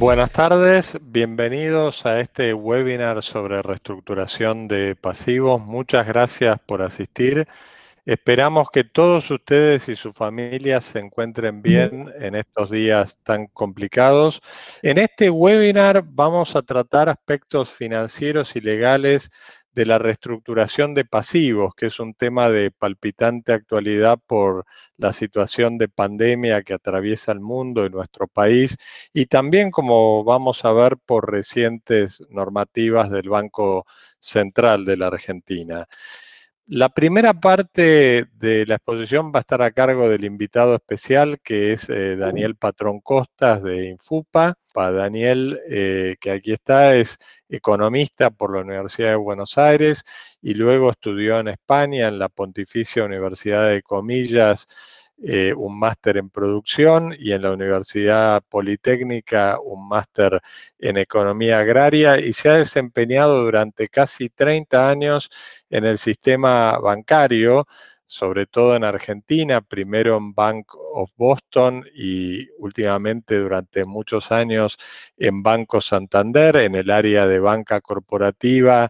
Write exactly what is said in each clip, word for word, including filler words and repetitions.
Buenas tardes, bienvenidos a este webinar sobre reestructuración de pasivos. Muchas gracias por asistir. Esperamos que todos ustedes y sus familias se encuentren bien en estos días tan complicados. En este webinar vamos a tratar aspectos financieros y legales de la reestructuración de pasivos, que es un tema de palpitante actualidad por la situación de pandemia que atraviesa el mundo y nuestro país, y también, como vamos a ver, por recientes normativas del Banco Central de la Argentina. La primera parte de la exposición va a estar a cargo del invitado especial, que es eh, Daniel Patrón Costas de Infupa. Para Daniel, eh, que aquí está, es economista por la Universidad de Buenos Aires y luego estudió en España, en la Pontificia Universidad de Comillas, eh, un máster en producción, y en la Universidad Politécnica un máster en economía agraria, y se ha desempeñado durante casi treinta años en el sistema bancario, sobre todo en Argentina, primero en Bank of Boston y últimamente durante muchos años en Banco Santander, en el área de banca corporativa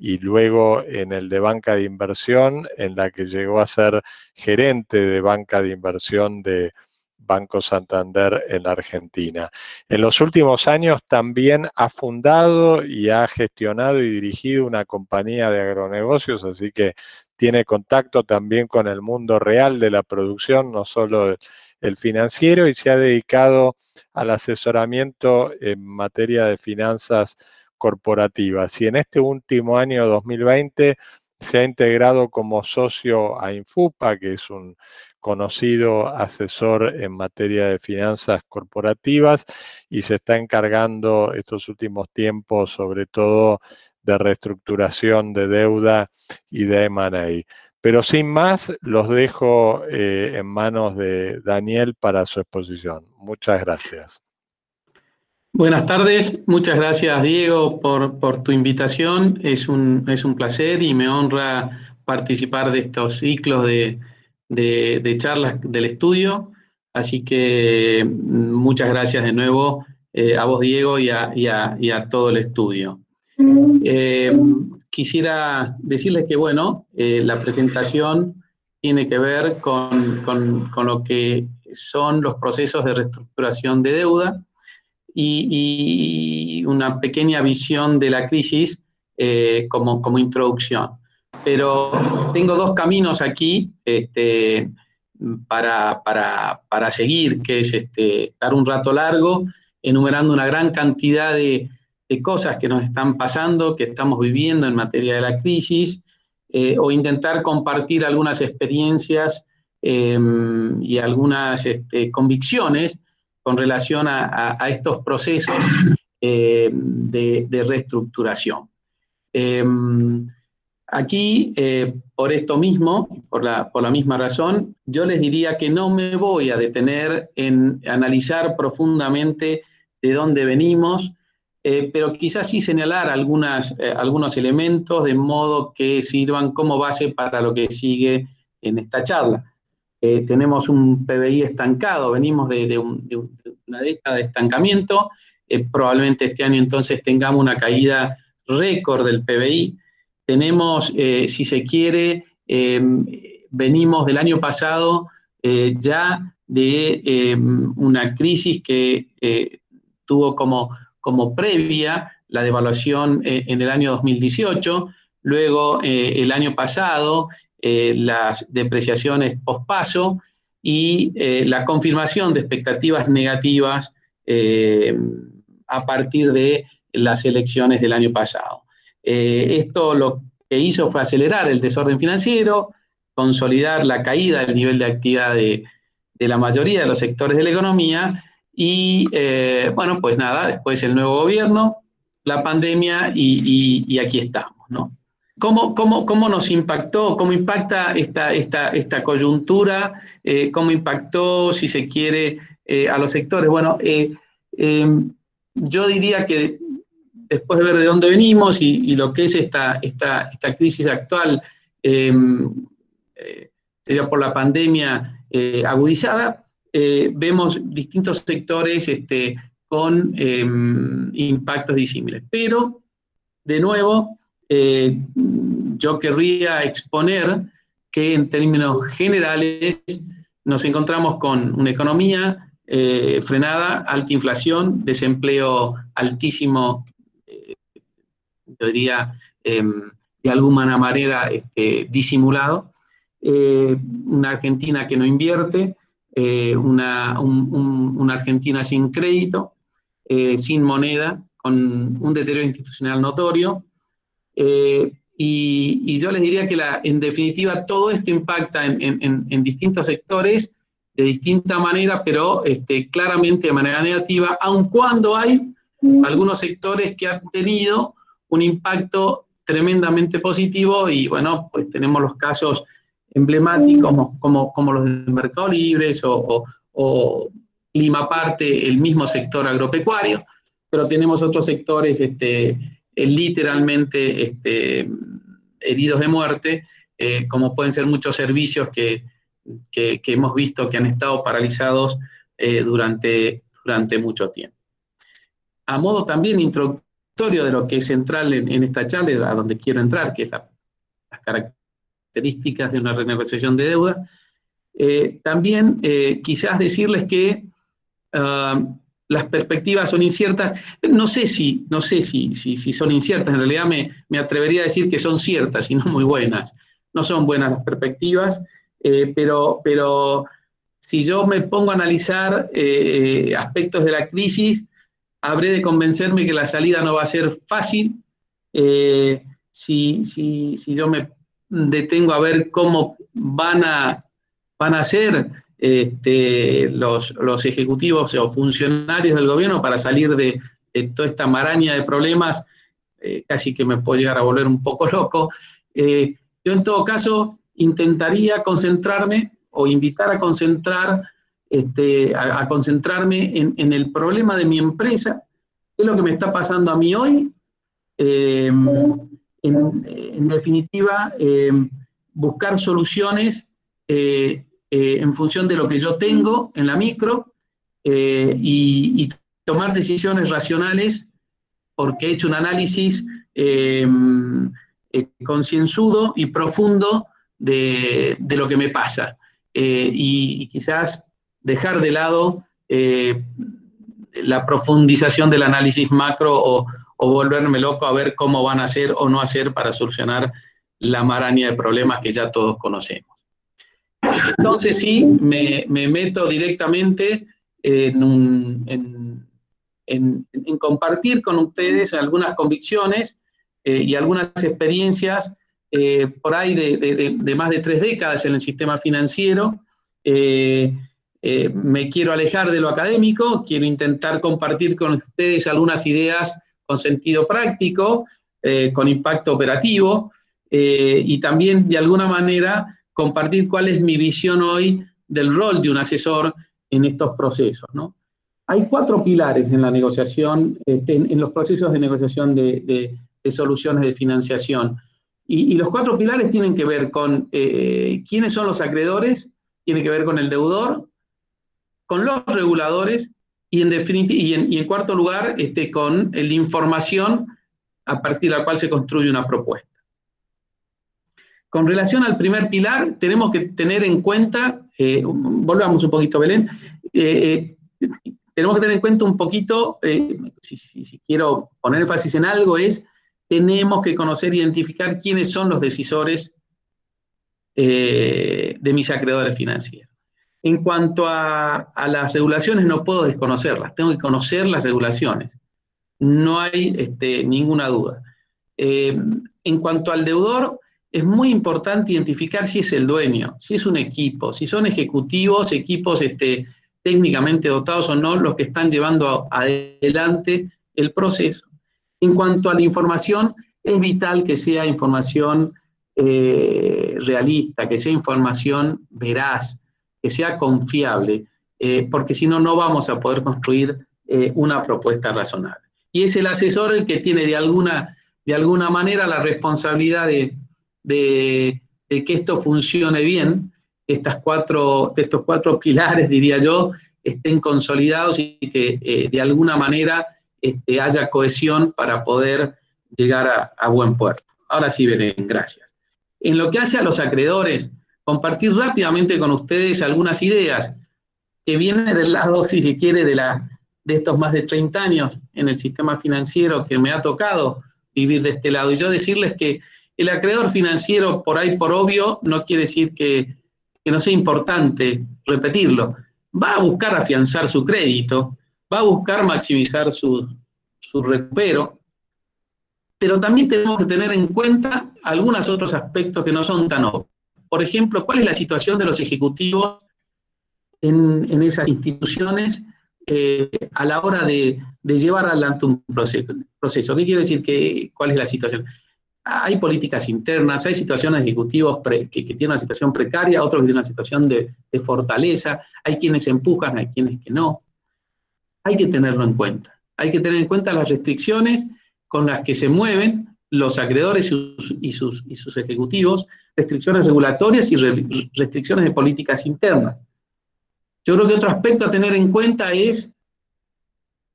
y luego en el de banca de inversión, en la que llegó a ser gerente de banca de inversión de Banco Santander en la Argentina. En los últimos años también ha fundado y ha gestionado y dirigido una compañía de agronegocios, así que tiene contacto también con el mundo real de la producción, no solo el financiero, y se ha dedicado al asesoramiento en materia de finanzas corporativas. Y en este último año dos mil veinte se ha integrado como socio a Infupa, que es un conocido asesor en materia de finanzas corporativas, y se está encargando estos últimos tiempos sobre todo de reestructuración de deuda y de eme and a. Pero sin más, los dejo eh, en manos de Daniel para su exposición. Muchas gracias. Buenas tardes, muchas gracias Diego por, por tu invitación. Es un, es un placer y me honra participar de estos ciclos de, de, de charlas del estudio. Así que muchas gracias de nuevo eh, a vos Diego y a, y a, y a todo el estudio. Eh, quisiera decirles que bueno, eh, la presentación tiene que ver con, con, con lo que son los procesos de reestructuración de deuda. Y, y una pequeña visión de la crisis eh, como, como introducción. Pero tengo dos caminos aquí este, para, para, para seguir, que es este, estar un rato largo enumerando una gran cantidad de, de cosas que nos están pasando, que estamos viviendo en materia de la crisis, eh, o intentar compartir algunas experiencias eh, y algunas este, convicciones con relación a, a, a estos procesos eh, de, de reestructuración. Eh, aquí, eh, por esto mismo, por la, por la misma razón, yo les diría que no me voy a detener en analizar profundamente de dónde venimos, eh, pero quizás sí señalar algunas, eh, algunos elementos de modo que sirvan como base para lo que sigue en esta charla. Eh, tenemos un pe be i estancado, venimos de, de, un, de, un, de una década de estancamiento, eh, probablemente este año entonces tengamos una caída récord del pe be i. Tenemos, eh, si se quiere, eh, venimos del año pasado eh, ya de eh, una crisis que eh, tuvo como, como previa la devaluación eh, en el año dos mil dieciocho, luego eh, el año pasado Eh, las depreciaciones pospaso y eh, la confirmación de expectativas negativas eh, a partir de las elecciones del año pasado. Eh, esto lo que hizo fue acelerar el desorden financiero, consolidar la caída del nivel de actividad de, de la mayoría de los sectores de la economía y, eh, bueno, pues nada, después el nuevo gobierno, la pandemia y, y, y aquí estamos, ¿no? ¿Cómo, cómo, ¿Cómo nos impactó? ¿Cómo impacta esta, esta, esta coyuntura? Eh, ¿Cómo impactó, si se quiere, eh, a los sectores? Bueno, eh, eh, yo diría que después de ver de dónde venimos y, y lo que es esta, esta, esta crisis actual, eh, eh, sería por la pandemia eh, agudizada, eh, vemos distintos sectores este, con eh, impactos disímiles. Pero, de nuevo, eh, yo querría exponer que en términos generales nos encontramos con una economía eh, frenada, alta inflación, desempleo altísimo, eh, yo diría eh, de alguna manera este, disimulado, eh, una Argentina que no invierte, eh, una, un, un, una Argentina sin crédito, eh, sin moneda, con un deterioro institucional notorio, eh, Y, y yo les diría que la, en definitiva todo esto impacta en, en, en distintos sectores de distinta manera, pero este, claramente de manera negativa, aun cuando hay algunos sectores que han tenido un impacto tremendamente positivo y bueno, pues tenemos los casos emblemáticos como, como, como los del Mercado Libre o, o, o Lima parte, el mismo sector agropecuario, pero tenemos otros sectores este, literalmente este, heridos de muerte, eh, como pueden ser muchos servicios que, que, que hemos visto que han estado paralizados eh, durante, durante mucho tiempo. A modo también introductorio de lo que es central en, en esta charla, a donde quiero entrar, que es la, las características de una renegociación de deuda, eh, también eh, quizás decirles que uh, las perspectivas son inciertas, no sé si, no sé si, si, si son inciertas, en realidad me, me atrevería a decir que son ciertas y no muy buenas. No son buenas las perspectivas, eh, pero, pero si yo me pongo a analizar eh, aspectos de la crisis, habré de convencerme que la salida no va a ser fácil. Eh, si, si, si yo me detengo a ver cómo van a, van a ser Este, los, los ejecutivos o funcionarios del gobierno para salir de, de toda esta maraña de problemas, eh, casi que me puedo llegar a volver un poco loco. Eh, yo en todo caso intentaría concentrarme o invitar a, concentrar, este, a, a concentrarme en, en el problema de mi empresa, qué es lo que me está pasando a mí hoy, eh, en, en definitiva eh, buscar soluciones eh, Eh, en función de lo que yo tengo en la micro eh, y, y tomar decisiones racionales porque he hecho un análisis eh, eh, concienzudo y profundo de, de lo que me pasa eh, y, y quizás dejar de lado eh, la profundización del análisis macro o, o volverme loco a ver cómo van a hacer o no hacer para solucionar la maraña de problemas que ya todos conocemos. Entonces sí, me, me meto directamente en, un, en, en, en compartir con ustedes algunas convicciones eh, y algunas experiencias eh, por ahí de, de, de más de tres décadas en el sistema financiero. Eh, eh, me quiero alejar de lo académico, quiero intentar compartir con ustedes algunas ideas con sentido práctico, eh, con impacto operativo eh, y también de alguna manera compartir cuál es mi visión hoy del rol de un asesor en estos procesos, ¿no? Hay cuatro pilares en la negociación, este, en, en los procesos de negociación de, de, de soluciones de financiación. Y, y los cuatro pilares tienen que ver con eh, quiénes son los acreedores, tiene que ver con el deudor, con los reguladores y en, y en, y en cuarto lugar este, con la información a partir de la cual se construye una propuesta. Con relación al primer pilar, tenemos que tener en cuenta, eh, volvamos un poquito Belén, eh, eh, tenemos que tener en cuenta un poquito, eh, si, si, si quiero poner énfasis en algo, es tenemos que conocer, identificar quiénes son los decisores eh, de mis acreedores financieros. En cuanto a, a las regulaciones, no puedo desconocerlas, tengo que conocer las regulaciones, no hay este, ninguna duda. Eh, en cuanto al deudor, es muy importante identificar si es el dueño, si es un equipo, si son ejecutivos, equipos este, técnicamente dotados o no, los que están llevando adelante el proceso. En cuanto a la información, es vital que sea información eh, realista, que sea información veraz, que sea confiable, eh, porque si no, no vamos a poder construir eh, una propuesta razonable. Y es el asesor el que tiene de alguna, de alguna manera la responsabilidad de De, de que esto funcione bien, estas cuatro, estos cuatro pilares, diría yo, estén consolidados y que eh, de alguna manera este, haya cohesión para poder llegar a, a buen puerto. Ahora sí, Belén, gracias. En lo que hace a los acreedores, compartir rápidamente con ustedes algunas ideas que vienen del lado, si se quiere, de, la, de estos más de treinta años en el sistema financiero que me ha tocado vivir de este lado. Y yo decirles que el acreedor financiero, por ahí por obvio, no quiere decir que, que no sea importante repetirlo. Va a buscar afianzar su crédito, va a buscar maximizar su, su recupero, pero también tenemos que tener en cuenta algunos otros aspectos que no son tan obvios. Por ejemplo, ¿cuál es la situación de los ejecutivos en, en esas instituciones eh, a la hora de, de llevar adelante un proceso, proceso? ¿Qué quiero decir? Que, ¿cuál es la situación? Hay políticas internas, hay situaciones de ejecutivos pre, que, que tienen una situación precaria, otros que tienen una situación de, de fortaleza, hay quienes empujan, hay quienes que no. Hay que tenerlo en cuenta. Hay que tener en cuenta las restricciones con las que se mueven los acreedores y sus, y sus, y sus ejecutivos, restricciones regulatorias y re, restricciones de políticas internas. Yo creo que otro aspecto a tener en cuenta es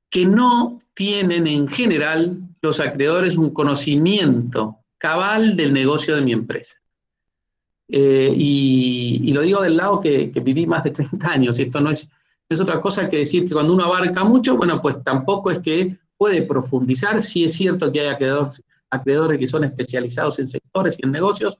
que no tienen en general los acreedores un conocimiento cabal del negocio de mi empresa. Eh, y, y lo digo del lado que, que viví más de treinta años, esto no es, es otra cosa que decir que cuando uno abarca mucho, bueno, pues tampoco es que puede profundizar. Sí es cierto que hay acreedores, acreedores que son especializados en sectores y en negocios,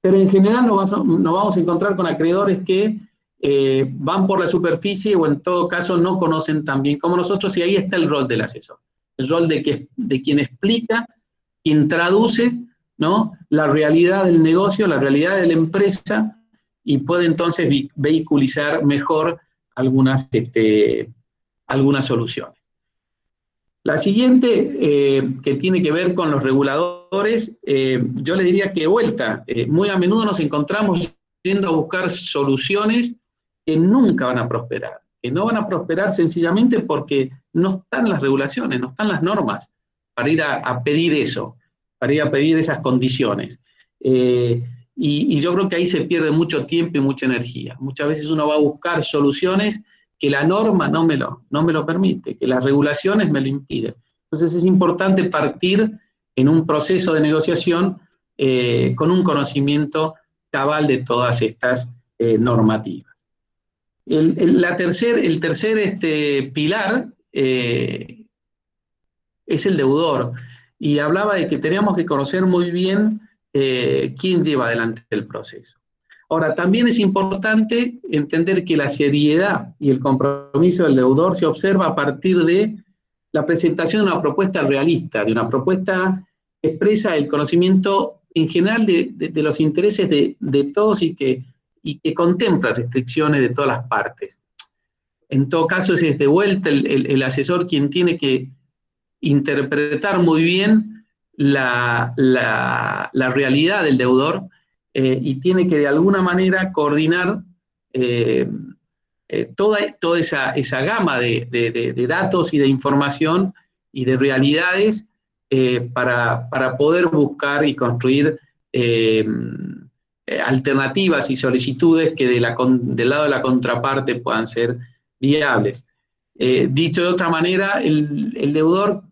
pero en general nos, vas, nos vamos a encontrar con acreedores que eh, van por la superficie o en todo caso no conocen tan bien como nosotros, y ahí está el rol del asesor. El rol de, que, de quien explica, quien traduce, ¿no?, la realidad del negocio, la realidad de la empresa, y puede entonces vehiculizar mejor algunas, este, algunas soluciones. La siguiente, eh, que tiene que ver con los reguladores, eh, yo les diría que vuelta, eh, muy a menudo nos encontramos yendo a buscar soluciones que nunca van a prosperar, que no van a prosperar sencillamente porque no están las regulaciones, no están las normas para ir a, a pedir eso, para ir a pedir esas condiciones. Eh, y, y yo creo que ahí se pierde mucho tiempo y mucha energía. Muchas veces uno va a buscar soluciones que la norma no me lo, no me lo permite, que las regulaciones me lo impiden. Entonces es importante partir en un proceso de negociación eh, con un conocimiento cabal de todas estas eh, normativas. El, el, la tercer, el tercer este, pilar eh, es el deudor, y hablaba de que teníamos que conocer muy bien eh, quién lleva adelante el proceso. Ahora, también es importante entender que la seriedad y el compromiso del deudor se observa a partir de la presentación de una propuesta realista, de una propuesta que expresa el conocimiento en general de, de, de los intereses de, de todos y que y que contempla restricciones de todas las partes. En todo caso, es de vuelta el, el, el asesor quien tiene que interpretar muy bien la, la, la realidad del deudor eh, y tiene que de alguna manera coordinar eh, eh, toda, toda esa, esa gama de, de, de, de datos y de información y de realidades eh, para, para poder buscar y construir eh, alternativas y solicitudes que de la, del lado de la contraparte puedan ser viables. Eh, dicho de otra manera, el, el deudor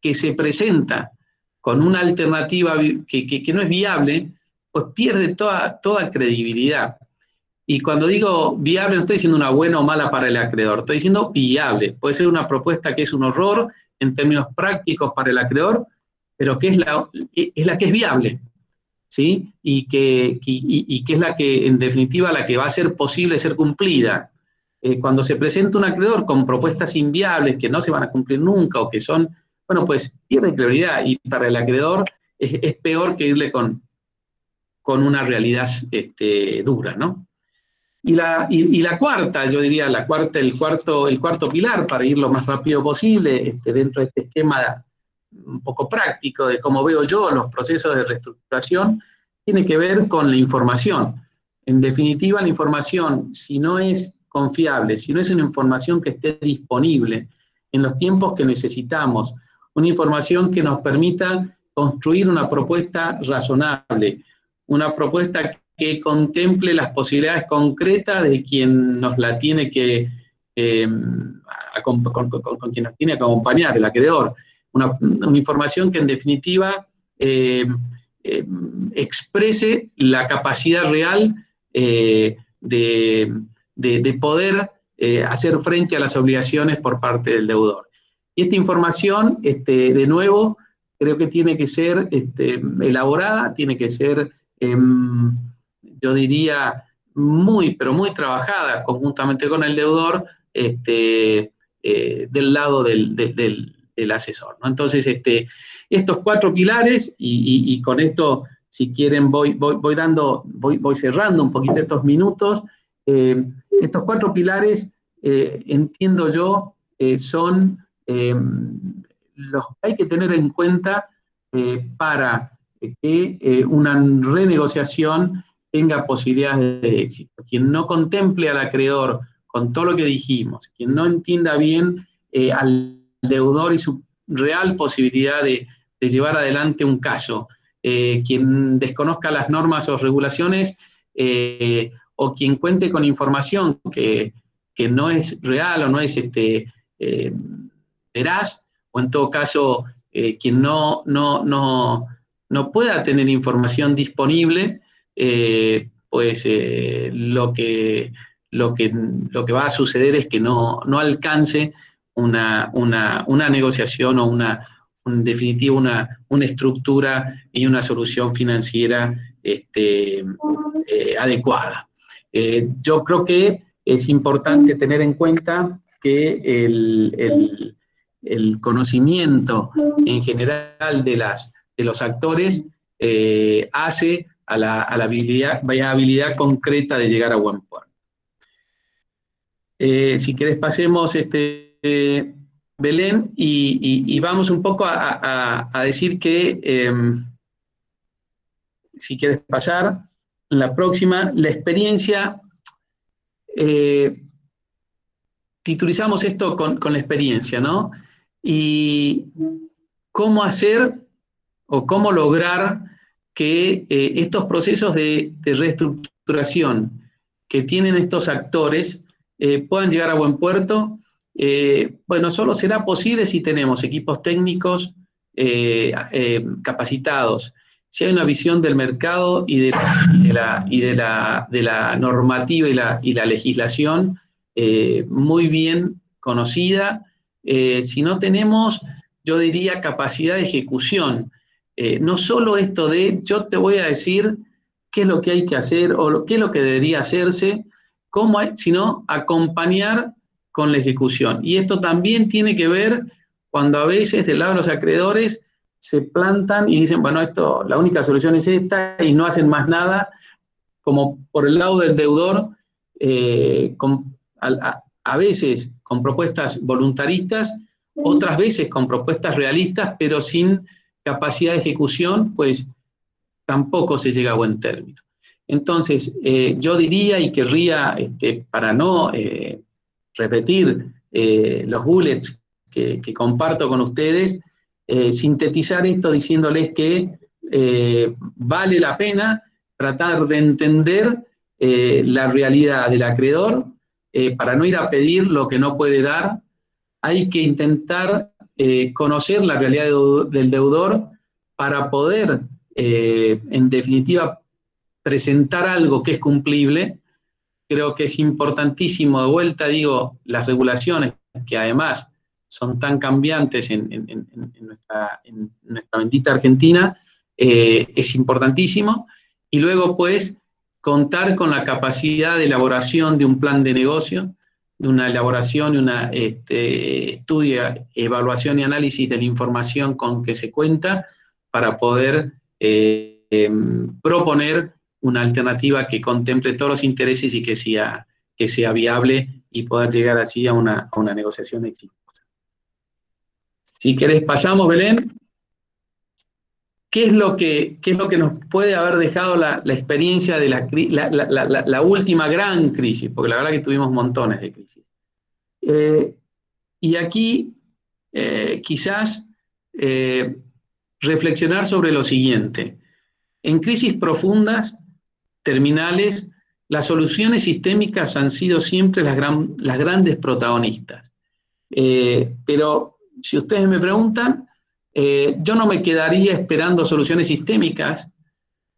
que se presenta con una alternativa que, que, que no es viable, pues pierde toda, toda credibilidad. Y cuando digo viable, no estoy diciendo una buena o mala para el acreedor, estoy diciendo viable. Puede ser una propuesta que es un horror en términos prácticos para el acreedor, pero que es la, es la que es viable. ¿Sí? Y, que, y, y que es la que, en definitiva, la que va a ser posible ser cumplida. Eh, cuando se presenta un acreedor con propuestas inviables que no se van a cumplir nunca o que son, bueno, pues pierde credibilidad, y para el acreedor es, es peor que irle con, con una realidad este, dura, ¿no? Y la, y, y la cuarta, yo diría, la cuarta, el, cuarto, el cuarto pilar, para ir lo más rápido posible este, dentro de este esquema de un poco práctico de cómo veo yo los procesos de reestructuración, tiene que ver con la información. En definitiva, la información, si no es confiable, si no es una información que esté disponible en los tiempos que necesitamos, una información que nos permita construir una propuesta razonable, una propuesta que contemple las posibilidades concretas de quien nos la tiene que, eh, a, con, con, con, con quien nos tiene que acompañar, el acreedor. Una, una información que en definitiva eh, eh, exprese la capacidad real eh, de, de, de poder eh, hacer frente a las obligaciones por parte del deudor. Y esta información, este, de nuevo, creo que tiene que ser este, elaborada, tiene que ser, eh, yo diría, muy, pero muy trabajada conjuntamente con el deudor este, eh, del lado del, del, del, del asesor, ¿no? Entonces, este, estos cuatro pilares, y, y, y con esto, si quieren, voy, voy, voy, dando, voy, voy cerrando un poquito estos minutos. Eh, estos cuatro pilares, eh, entiendo yo, eh, son... Eh, los que hay que tener en cuenta eh, para que eh, una renegociación tenga posibilidades de éxito. Quien no contemple al acreedor con todo lo que dijimos, quien no entienda bien eh, al deudor y su real posibilidad de, de llevar adelante un caso, eh, quien desconozca las normas o regulaciones, eh, o quien cuente con información que, que no es real o no es este, eh, veraz, o en todo caso, eh, quien no, no, no, no pueda tener información disponible, eh, pues eh, lo, que, lo, que, lo que va a suceder es que no, no alcance una, una, una negociación o una, en definitiva, una, una estructura y una solución financiera este, eh, adecuada. Eh, yo creo que es importante tener en cuenta que el... el el conocimiento en general de, las, de los actores eh, hace a la, a la habilidad, viabilidad concreta de llegar a buen puerto. Eh, si querés pasemos, este, eh, Belén, y, y, y vamos un poco a, a, a decir que, eh, si quieres pasar, la próxima, la experiencia... Eh, titulizamos esto con, con la experiencia, ¿no? Y cómo hacer o cómo lograr que eh, estos procesos de, de reestructuración que tienen estos actores eh, puedan llegar a buen puerto. Eh, bueno, solo será posible si tenemos equipos técnicos eh, eh, capacitados, si hay una visión del mercado y de la, y de la, y de la, de la normativa y la, y la legislación eh, muy bien conocida. Eh, si no tenemos, yo diría, capacidad de ejecución. Eh, no solo esto de yo te voy a decir qué es lo que hay que hacer o lo, qué es lo que debería hacerse, cómo hay, sino acompañar con la ejecución. Y esto también tiene que ver cuando a veces del lado de los acreedores se plantan y dicen, bueno, esto, la única solución es esta, y no hacen más nada, como por el lado del deudor, eh, con, a, a, a veces con propuestas voluntaristas, otras veces con propuestas realistas, pero sin capacidad de ejecución, pues tampoco se llega a buen término. Entonces, eh, yo diría y querría, este, para no eh, repetir eh, los bullets que, que comparto con ustedes, eh, sintetizar esto diciéndoles que eh, vale la pena tratar de entender eh, la realidad del acreedor, Eh, para no ir a pedir lo que no puede dar. Hay que intentar eh, conocer la realidad de, del deudor para poder, eh, en definitiva, presentar algo que es cumplible. Creo que es importantísimo, de vuelta digo, las regulaciones, que además son tan cambiantes en, en, en, en, nuestra, en nuestra bendita Argentina, eh, es importantísimo. Y luego, pues, contar con la capacidad de elaboración de un plan de negocio, de una elaboración, de una este, estudio, evaluación y análisis de la información con que se cuenta para poder eh, eh, proponer una alternativa que contemple todos los intereses y que sea, que sea viable y poder llegar así a una, a una negociación exitosa. Si querés pasamos, Belén. ¿Qué es lo que, qué es lo que nos puede haber dejado la, la experiencia de la, la, la, la, la última gran crisis? Porque la verdad que tuvimos montones de crisis. Eh, y aquí eh, quizás eh, reflexionar sobre lo siguiente. En crisis profundas, terminales, Las soluciones sistémicas han sido siempre las, gran, las grandes protagonistas. Eh, pero si ustedes me preguntan, eh, yo no me quedaría esperando soluciones sistémicas.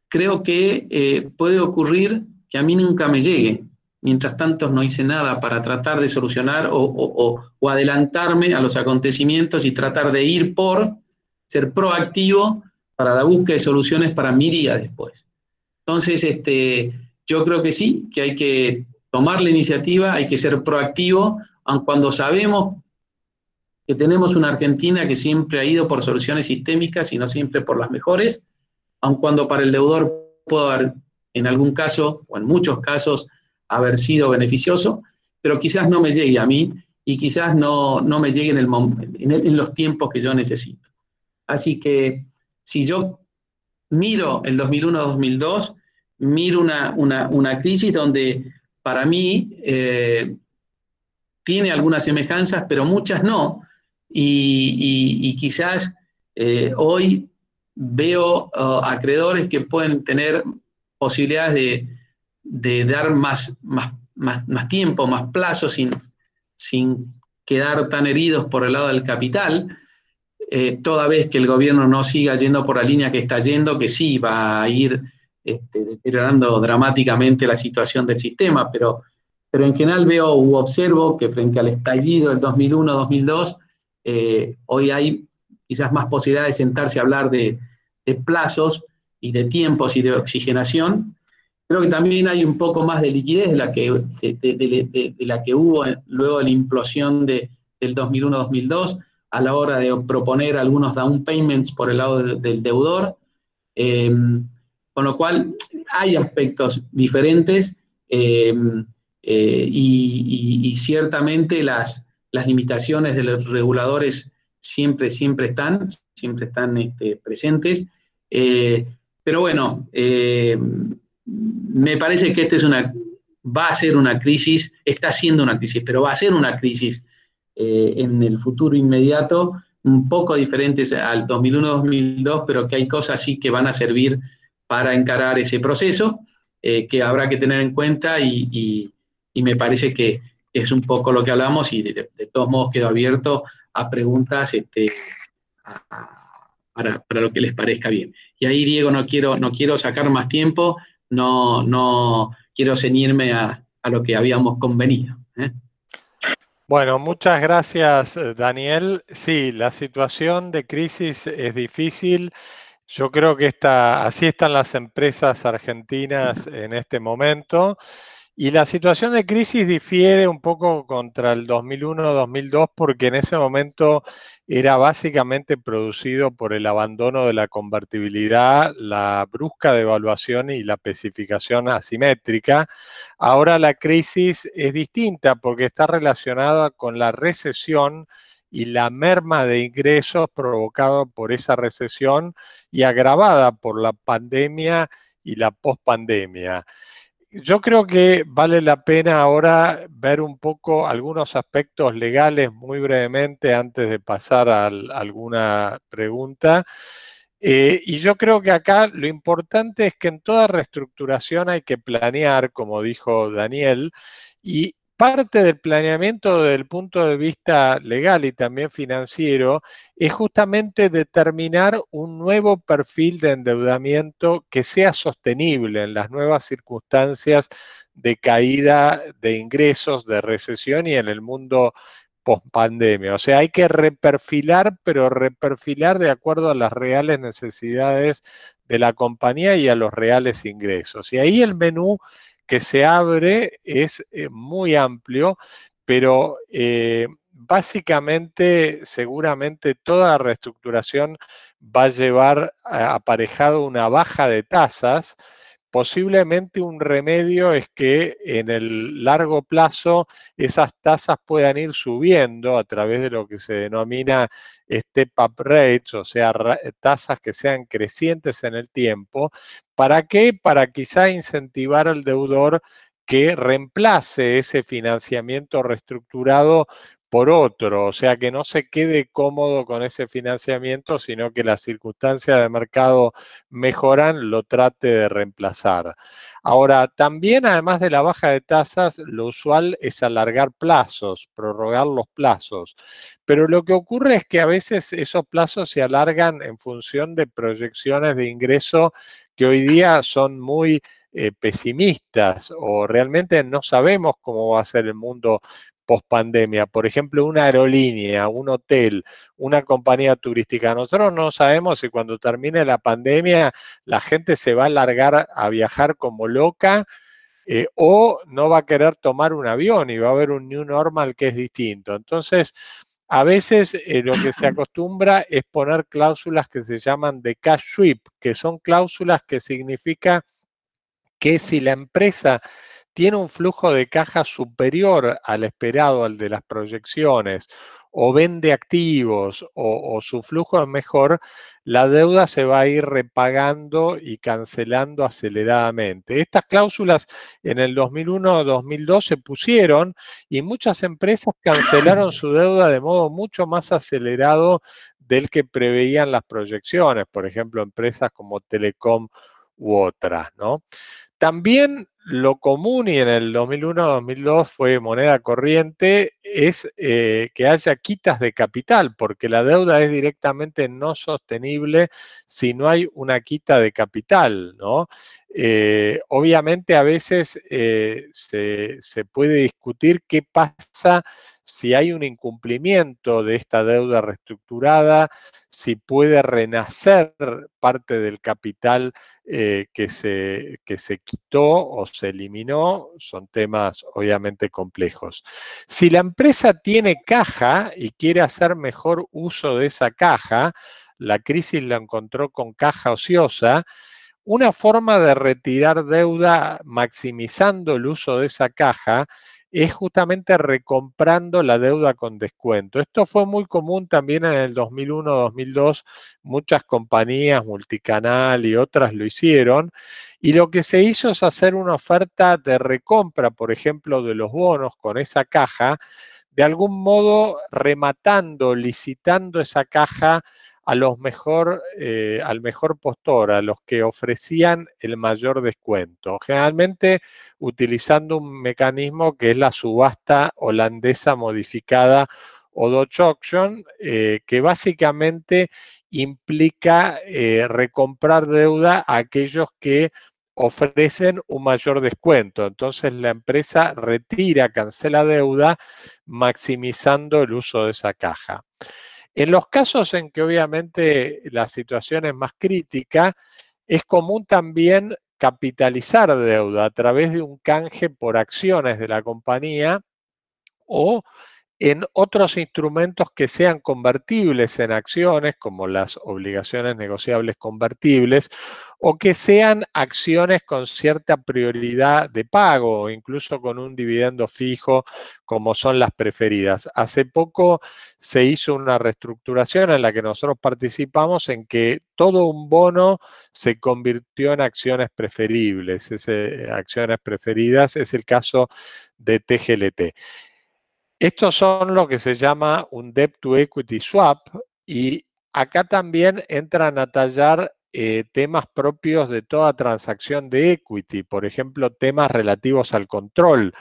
Creo que eh, puede ocurrir que a mí nunca me llegue. Mientras tanto no hice nada para tratar de solucionar o, o, o, o adelantarme a los acontecimientos y tratar de ir por, ser proactivo para la búsqueda de soluciones para mi día después. Entonces, este, yo creo que sí, que hay que tomar la iniciativa, hay que ser proactivo, aun cuando sabemos que tenemos una Argentina que siempre ha ido por soluciones sistémicas y no siempre por las mejores, aun cuando para el deudor puede haber, en algún caso, o en muchos casos, haber sido beneficioso, pero quizás no me llegue a mí y quizás no, no me llegue en, el momento, en, el, en los tiempos que yo necesito. Así que si yo miro el dos mil uno a dos mil dos, miro una, una, una crisis donde para mí eh, tiene algunas semejanzas, pero muchas no, y, y, y quizás eh, hoy veo uh, acreedores que pueden tener posibilidades de de dar más, más, más, más tiempo, más plazo, sin, sin quedar tan heridos por el lado del capital, eh, toda vez que el gobierno no siga yendo por la línea que está yendo, que sí va a ir este, deteriorando dramáticamente la situación del sistema, pero, pero en general veo u observo que frente al estallido del dos mil uno dos mil dos, eh, hoy hay quizás más posibilidad de sentarse a hablar de, de plazos y de tiempos y de oxigenación. Creo que también hay un poco más de liquidez de la que, de, de, de, de, de la que hubo luego de la implosión de, del dos mil uno dos mil dos a la hora de proponer algunos down payments por el lado de, del deudor, eh, con lo cual hay aspectos diferentes eh, eh, y, y, y ciertamente las, las limitaciones de los reguladores siempre, siempre están, siempre están este, presentes, eh, pero bueno... Eh, me parece que esta es una, va a ser una crisis, está siendo una crisis, pero va a ser una crisis eh, en el futuro inmediato, un poco diferentes al dos mil uno dos mil dos, pero que hay cosas sí que van a servir para encarar ese proceso, eh, que habrá que tener en cuenta y, y, y me parece que es un poco lo que hablamos y de, de todos modos quedo abierto a preguntas este, a, para, para lo que les parezca bien. Y ahí, Diego, no quiero, no quiero sacar más tiempo. No, no quiero ceñirme a, a lo que habíamos convenido, ¿eh? Bueno, muchas gracias, Daniel. Sí, la situación de crisis es difícil. Yo creo que está, así están las empresas argentinas en este momento. Y la situación de crisis difiere un poco contra el dos mil uno dos mil dos porque en ese momento era básicamente producido por el abandono de la convertibilidad, la brusca devaluación y la especificación asimétrica. Ahora la crisis es distinta porque está relacionada con la recesión y la merma de ingresos provocada por esa recesión y agravada por la pandemia y la pospandemia. Yo creo que vale la pena ahora ver un poco algunos aspectos legales muy brevemente antes de pasar a alguna pregunta. Eh, y yo creo que acá lo importante es que en toda reestructuración hay que planear, como dijo Daniel, y parte del planeamiento desde el punto de vista legal y también financiero es justamente determinar un nuevo perfil de endeudamiento que sea sostenible en las nuevas circunstancias de caída de ingresos, de recesión y en el mundo post-pandemia. O sea, hay que reperfilar, pero reperfilar de acuerdo a las reales necesidades de la compañía y a los reales ingresos. Y ahí el menú que se abre es eh, muy amplio, pero eh, básicamente seguramente toda reestructuración va a llevar a, aparejado una baja de tasas. Posiblemente un remedio es que en el largo plazo esas tasas puedan ir subiendo a través de lo que se denomina step-up rates, o sea, tasas que sean crecientes en el tiempo. ¿Para qué? Para quizá incentivar al deudor que reemplace ese financiamiento reestructurado por otro, o sea, que no se quede cómodo con ese financiamiento, sino que las circunstancias de mercado mejoran, lo trate de reemplazar. Ahora, también, además de la baja de tasas, lo usual es alargar plazos, prorrogar los plazos. Pero lo que ocurre es que a veces esos plazos se alargan en función de proyecciones de ingreso que hoy día son muy eh, pesimistas, o realmente no sabemos cómo va a ser el mundo pospandemia. Por ejemplo, una aerolínea, un hotel, una compañía turística. Nosotros no sabemos si cuando termine la pandemia la gente se va a largar a viajar como loca eh, o no va a querer tomar un avión y va a haber un new normal que es distinto. Entonces, a veces eh, lo que se acostumbra es poner cláusulas que se llaman de cash sweep, que son cláusulas que significa que si la empresa tiene un flujo de caja superior al esperado, al de las proyecciones, o vende activos, o, o su flujo es mejor, la deuda se va a ir repagando y cancelando aceleradamente. Estas cláusulas en el dos mil uno dos mil dos se pusieron y muchas empresas cancelaron su deuda de modo mucho más acelerado del que preveían las proyecciones, por ejemplo, empresas como Telecom u otras, ¿no? También lo común, y en el dos mil uno dos mil dos fue moneda corriente, es eh, que haya quitas de capital, porque la deuda es directamente no sostenible si no hay una quita de capital, ¿no? Eh, obviamente a veces eh, se, se puede discutir qué pasa si hay un incumplimiento de esta deuda reestructurada, si puede renacer parte del capital eh, que, se, que se quitó o se eliminó. Son temas obviamente complejos. Si la empresa tiene caja y quiere hacer mejor uso de esa caja, la crisis la encontró con caja ociosa, una forma de retirar deuda maximizando el uso de esa caja es justamente recomprando la deuda con descuento. Esto fue muy común también en el dos mil uno dos mil dos, muchas compañías, Multicanal y otras lo hicieron, y lo que se hizo es hacer una oferta de recompra, por ejemplo, de los bonos con esa caja, de algún modo rematando, licitando esa caja a los mejor, eh, al mejor postor, a los que ofrecían el mayor descuento, generalmente utilizando un mecanismo que es la subasta holandesa modificada o Dutch auction, eh, que básicamente implica eh, recomprar deuda a aquellos que ofrecen un mayor descuento. Entonces la empresa retira, cancela deuda, maximizando el uso de esa caja. En los casos en que obviamente la situación es más crítica, es común también capitalizar deuda a través de un canje por acciones de la compañía o en otros instrumentos que sean convertibles en acciones, como las obligaciones negociables convertibles, o que sean acciones con cierta prioridad de pago, incluso con un dividendo fijo, como son las preferidas. Hace poco se hizo una reestructuración en la que nosotros participamos, en que todo un bono se convirtió en acciones preferibles. Ese, acciones preferidas es el caso de T G L T. Estos son lo que se llama un debt to equity swap, y acá también entran a tallar eh, temas propios de toda transacción de equity, por ejemplo, temas relativos al control.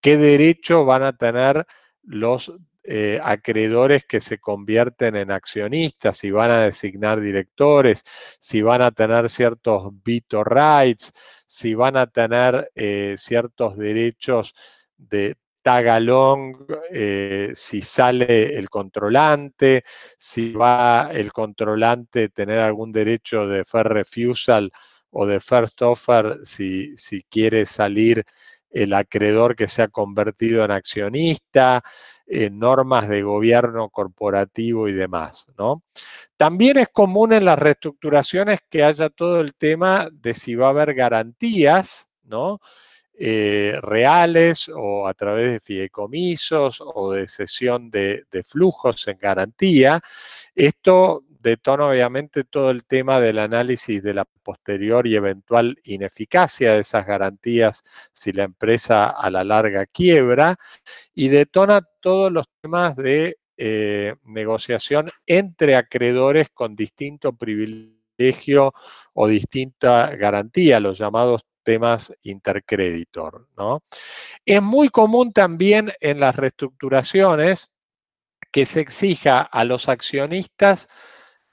¿Qué derecho van a tener los eh, acreedores que se convierten en accionistas? Si van a designar directores, si van a tener ciertos veto rights, si van a tener eh, ciertos derechos de tagalong, eh, si sale el controlante, si va el controlante a tener algún derecho de first refusal o de first offer, si, si quiere salir el acreedor que se ha convertido en accionista, eh, normas de gobierno corporativo y demás, ¿no? También es común en las reestructuraciones que haya todo el tema de si va a haber garantías, ¿no? Eh, reales o a través de fideicomisos o de cesión de, de flujos en garantía. Esto detona obviamente todo el tema del análisis de la posterior y eventual ineficacia de esas garantías si la empresa a la larga quiebra, y detona todos los temas de eh, negociación entre acreedores con distinto privilegio o distinta garantía, los llamados temas intercreditor, ¿no? Es muy común también en las reestructuraciones que se exija a los accionistas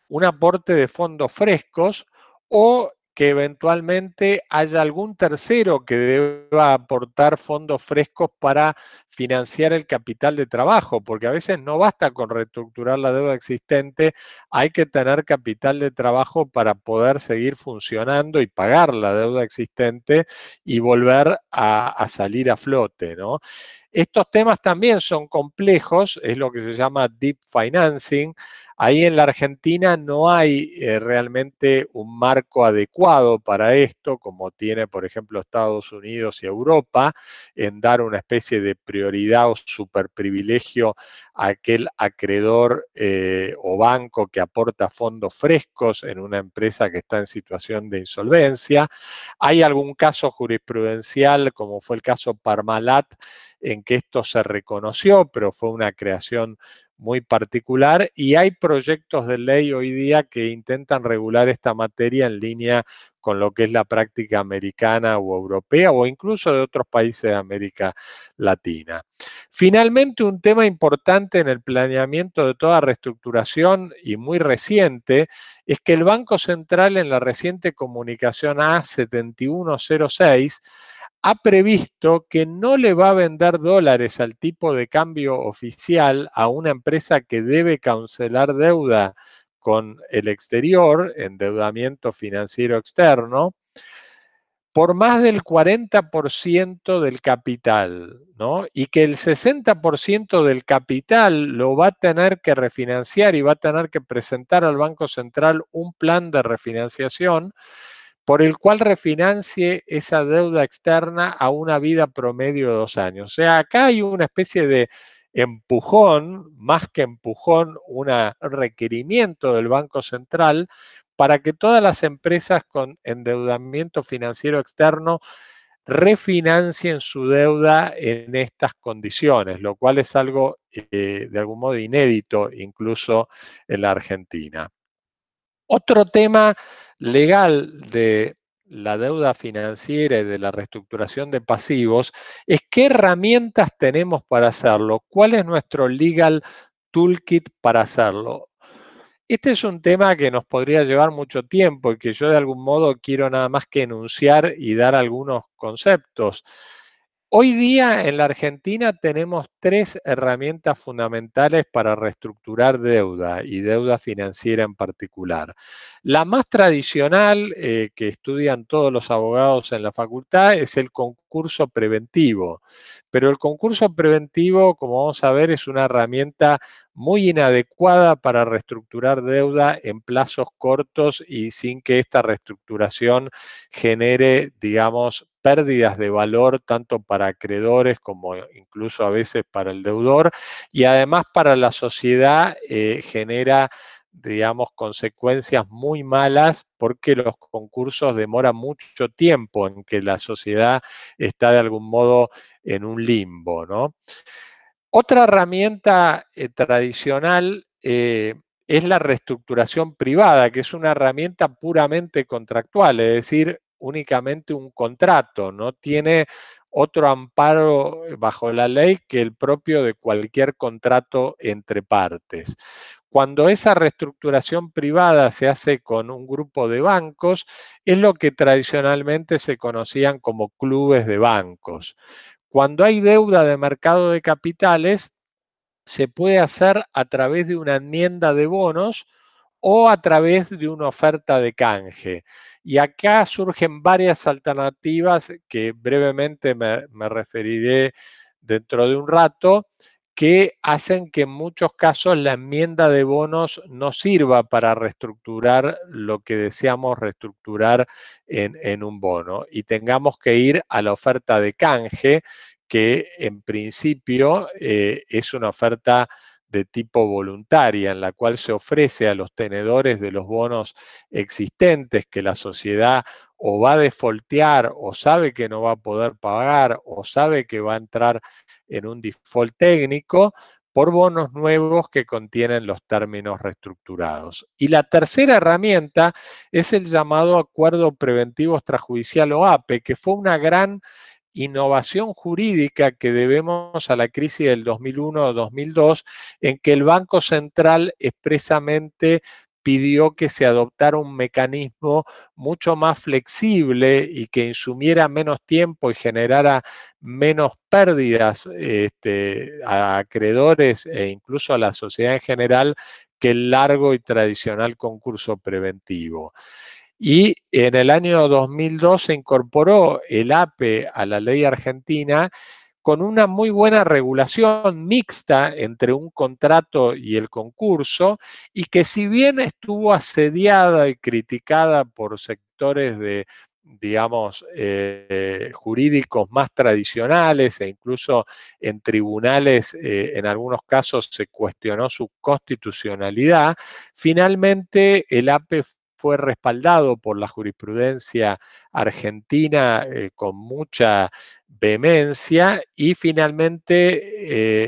un aporte de fondos frescos o que eventualmente haya algún tercero que deba aportar fondos frescos para financiar el capital de trabajo, porque a veces no basta con reestructurar la deuda existente, hay que tener capital de trabajo para poder seguir funcionando y pagar la deuda existente y volver a, a salir a flote, ¿no? Estos temas también son complejos, es lo que se llama deep financing. Ahí en la Argentina no hay eh, realmente un marco adecuado para esto, como tiene, por ejemplo, Estados Unidos y Europa, en dar una especie de prioridad o superprivilegio a aquel acreedor eh, o banco que aporta fondos frescos en una empresa que está en situación de insolvencia. Hay algún caso jurisprudencial, como fue el caso Parmalat, en que esto se reconoció, pero fue una creación muy particular, y hay proyectos de ley hoy día que intentan regular esta materia en línea con lo que es la práctica americana o europea o incluso de otros países de América Latina. Finalmente, un tema importante en el planeamiento de toda reestructuración y muy reciente es que el Banco Central en la reciente comunicación A setenta y uno cero seis ha previsto que no le va a vender dólares al tipo de cambio oficial a una empresa que debe cancelar deuda con el exterior, endeudamiento financiero externo, por más del cuarenta por ciento del capital, ¿no? Y que el sesenta por ciento del capital lo va a tener que refinanciar y va a tener que presentar al Banco Central un plan de refinanciación por el cual refinancie esa deuda externa a una vida promedio de dos años. O sea, acá hay una especie de empujón, más que empujón, un requerimiento del Banco Central para que todas las empresas con endeudamiento financiero externo refinancien su deuda en estas condiciones, lo cual es algo eh, de algún modo inédito incluso en la Argentina. Otro tema legal de la deuda financiera y de la reestructuración de pasivos es qué herramientas tenemos para hacerlo, cuál es nuestro legal toolkit para hacerlo. Este es un tema que nos podría llevar mucho tiempo y que yo de algún modo quiero nada más que enunciar y dar algunos conceptos. Hoy día en la Argentina tenemos tres herramientas fundamentales para reestructurar deuda y deuda financiera en particular. La más tradicional eh, que estudian todos los abogados en la facultad es el concurso preventivo. Pero el concurso preventivo, como vamos a ver, es una herramienta muy inadecuada para reestructurar deuda en plazos cortos y sin que esta reestructuración genere, digamos, pérdidas de valor tanto para acreedores como incluso a veces para el deudor, y además para la sociedad eh, genera, digamos, consecuencias muy malas porque los concursos demoran mucho tiempo en que la sociedad está de algún modo en un limbo, ¿no? Otra herramienta eh, tradicional eh, es la reestructuración privada, que es una herramienta puramente contractual, es decir, únicamente un contrato, no tiene otro amparo bajo la ley que el propio de cualquier contrato entre partes. Cuando esa reestructuración privada se hace con un grupo de bancos, es lo que tradicionalmente se conocían como clubes de bancos. Cuando hay deuda de mercado de capitales, se puede hacer a través de una enmienda de bonos o a través de una oferta de canje. Y acá surgen varias alternativas que brevemente me, me referiré dentro de un rato, que hacen que en muchos casos la enmienda de bonos no sirva para reestructurar lo que deseamos reestructurar en, en un bono y tengamos que ir a la oferta de canje, que en principio eh, es una oferta de tipo voluntaria, en la cual se ofrece a los tenedores de los bonos existentes que la sociedad o va a defaultear, o sabe que no va a poder pagar, o sabe que va a entrar en un default técnico, por bonos nuevos que contienen los términos reestructurados. Y la tercera herramienta es el llamado Acuerdo Preventivo Extrajudicial o A P E, que fue una gran innovación jurídica que debemos a la crisis del dos mil uno a dos mil dos, en que el Banco Central expresamente pidió que se adoptara un mecanismo mucho más flexible y que insumiera menos tiempo y generara menos pérdidas este, a acreedores e incluso a la sociedad en general que el largo y tradicional concurso preventivo. Y en el año dos mil dos se incorporó el A P E a la ley argentina con una muy buena regulación mixta entre un contrato y el concurso, y que si bien estuvo asediada y criticada por sectores de, digamos, eh, jurídicos más tradicionales, e incluso en tribunales, eh, en algunos casos se cuestionó su constitucionalidad, finalmente el A P E fue respaldado por la jurisprudencia argentina eh, con mucha vehemencia, y finalmente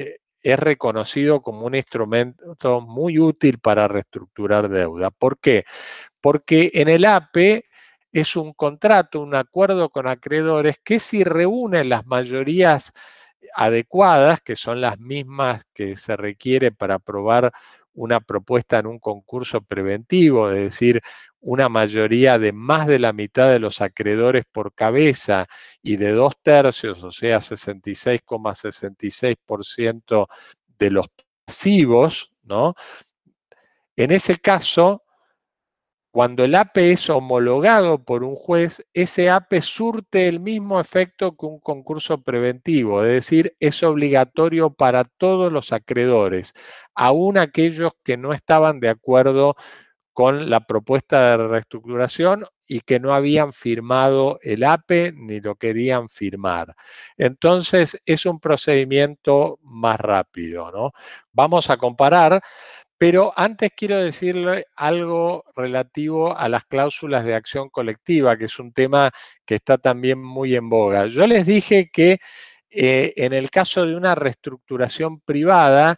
eh, es reconocido como un instrumento muy útil para reestructurar deuda. ¿Por qué? Porque en el A P E es un contrato, un acuerdo con acreedores que, si reúnen las mayorías adecuadas, que son las mismas que se requiere para aprobar una propuesta en un concurso preventivo, es decir, una mayoría de más de la mitad de los acreedores por cabeza y de dos tercios, o sea, sesenta y seis coma sesenta y seis por ciento de los pasivos, ¿no? En ese caso, cuando el A P E es homologado por un juez, ese A P E surte el mismo efecto que un concurso preventivo, es decir, es obligatorio para todos los acreedores, aún aquellos que no estaban de acuerdo con la propuesta de reestructuración y que no habían firmado el A P E ni lo querían firmar. Entonces, es un procedimiento más rápido, ¿no? Vamos a comparar. Pero antes quiero decirle algo relativo a las cláusulas de acción colectiva, que es un tema que está también muy en boga. Yo les dije que eh, en el caso de una reestructuración privada,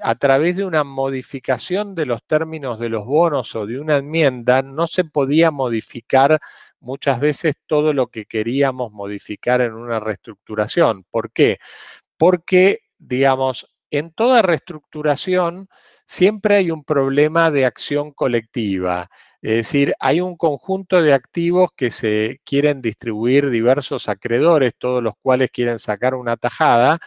a través de una modificación de los términos de los bonos o de una enmienda, no se podía modificar muchas veces todo lo que queríamos modificar en una reestructuración. ¿Por qué? Porque, digamos, en toda reestructuración siempre hay un problema de acción colectiva, es decir, hay un conjunto de activos que se quieren distribuir diversos acreedores, todos los cuales quieren sacar una tajada,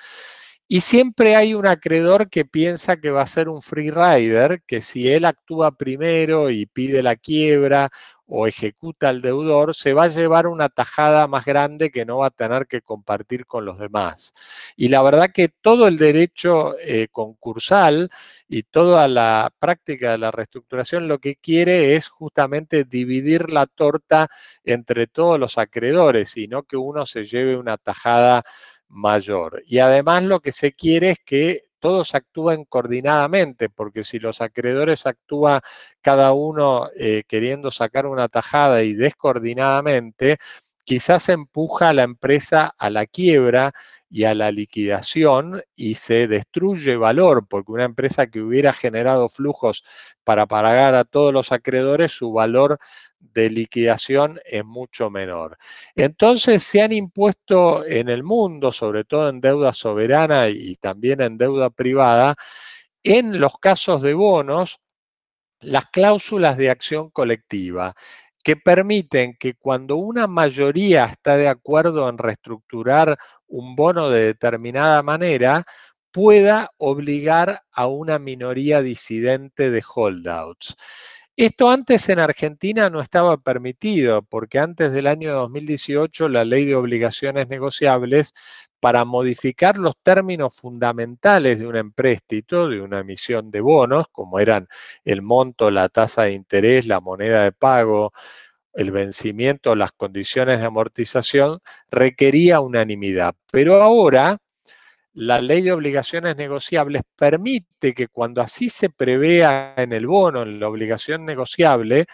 y siempre hay un acreedor que piensa que va a ser un free rider, que si él actúa primero y pide la quiebra o ejecuta al deudor, se va a llevar una tajada más grande que no va a tener que compartir con los demás. Y la verdad que todo el derecho eh, concursal y toda la práctica de la reestructuración lo que quiere es justamente dividir la torta entre todos los acreedores y no que uno se lleve una tajada mayor. Y además lo que se quiere es que todos actúan coordinadamente, porque si los acreedores actúan cada uno eh, queriendo sacar una tajada y descoordinadamente, quizás empuja a la empresa a la quiebra y a la liquidación y se destruye valor, porque una empresa que hubiera generado flujos para pagar a todos los acreedores, su valor de liquidación es mucho menor. Entonces se han impuesto en el mundo, sobre todo en deuda soberana y también en deuda privada, en los casos de bonos, las cláusulas de acción colectiva, que permiten que cuando una mayoría está de acuerdo en reestructurar un bono de determinada manera, pueda obligar a una minoría disidente de holdouts. Esto antes en Argentina no estaba permitido, porque antes del año dos mil dieciocho la Ley de Obligaciones Negociables, para modificar los términos fundamentales de un empréstito, de una emisión de bonos, como eran el monto, la tasa de interés, la moneda de pago, el vencimiento, las condiciones de amortización, requería unanimidad. Pero ahora la ley de obligaciones negociables permite que cuando así se prevea en el bono, en la obligación negociable,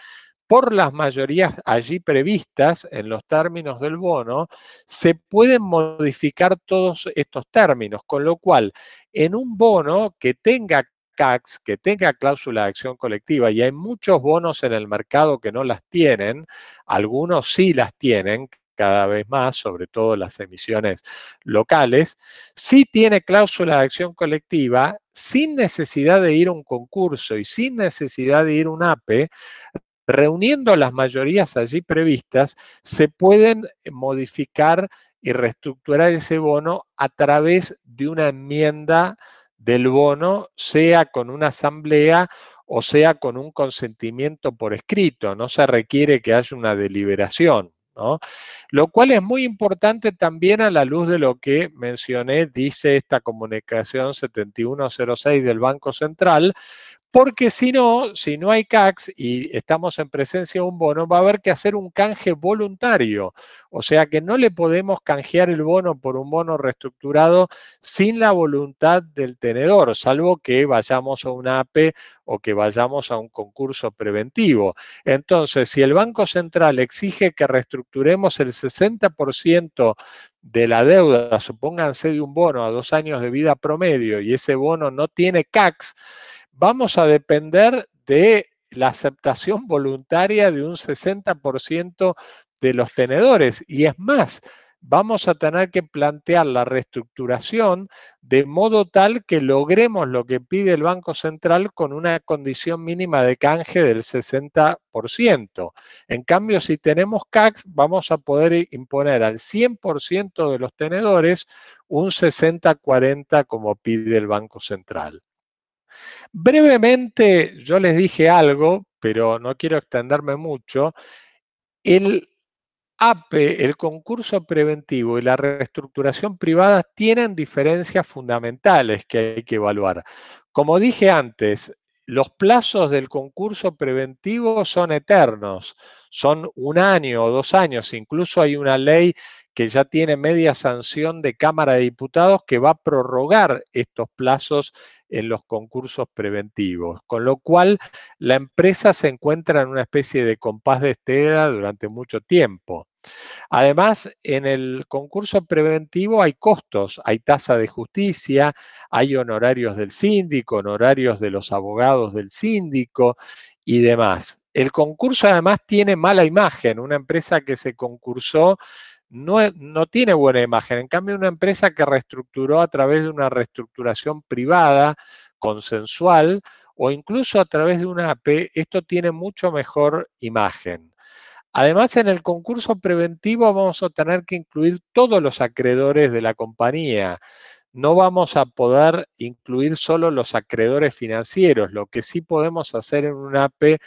por las mayorías allí previstas en los términos del bono, se pueden modificar todos estos términos, con lo cual en un bono que tenga C A Cs, que tenga cláusula de acción colectiva, y hay muchos bonos en el mercado que no las tienen, algunos sí las tienen, cada vez más, sobre todo las emisiones locales, sí tiene cláusula de acción colectiva, sin necesidad de ir a un concurso y sin necesidad de ir a un A P E, reuniendo las mayorías allí previstas, se pueden modificar y reestructurar ese bono a través de una enmienda del bono, sea con una asamblea o sea con un consentimiento por escrito. No se requiere que haya una deliberación, ¿no? Lo cual es muy importante también a la luz de lo que mencioné, dice esta comunicación setenta y uno cero seis del Banco Central, porque si no, si no hay C A Cs y estamos en presencia de un bono, va a haber que hacer un canje voluntario. O sea que no le podemos canjear el bono por un bono reestructurado sin la voluntad del tenedor, salvo que vayamos a una A P E o que vayamos a un concurso preventivo. Entonces, si el Banco Central exige que reestructuremos el sesenta por ciento de la deuda, supónganse de un bono a dos años de vida promedio y ese bono no tiene C A Cs, vamos a depender de la aceptación voluntaria de un sesenta por ciento de los tenedores. Y es más, vamos a tener que plantear la reestructuración de modo tal que logremos lo que pide el Banco Central con una condición mínima de canje del sesenta por ciento. En cambio, si tenemos C A Cs, vamos a poder imponer al cien por ciento de los tenedores un sesenta cuarenta como pide el Banco Central. Brevemente, yo les dije algo, pero no quiero extenderme mucho. El A P E, el concurso preventivo y la reestructuración privada tienen diferencias fundamentales que hay que evaluar. Como dije antes, los plazos del concurso preventivo son eternos, son un año o dos años, incluso hay una ley que ya tiene media sanción de Cámara de Diputados que va a prorrogar estos plazos en los concursos preventivos, con lo cual la empresa se encuentra en una especie de compás de estela durante mucho tiempo. Además, en el concurso preventivo hay costos, hay tasa de justicia, hay honorarios del síndico, honorarios de los abogados del síndico y demás. El concurso además tiene mala imagen, una empresa que se concursó No, no tiene buena imagen. En cambio, una empresa que reestructuró a través de una reestructuración privada, consensual, o incluso a través de una A P E, esto tiene mucho mejor imagen. Además, en el concurso preventivo vamos a tener que incluir todos los acreedores de la compañía. No vamos a poder incluir solo los acreedores financieros, lo que sí podemos hacer en una A P E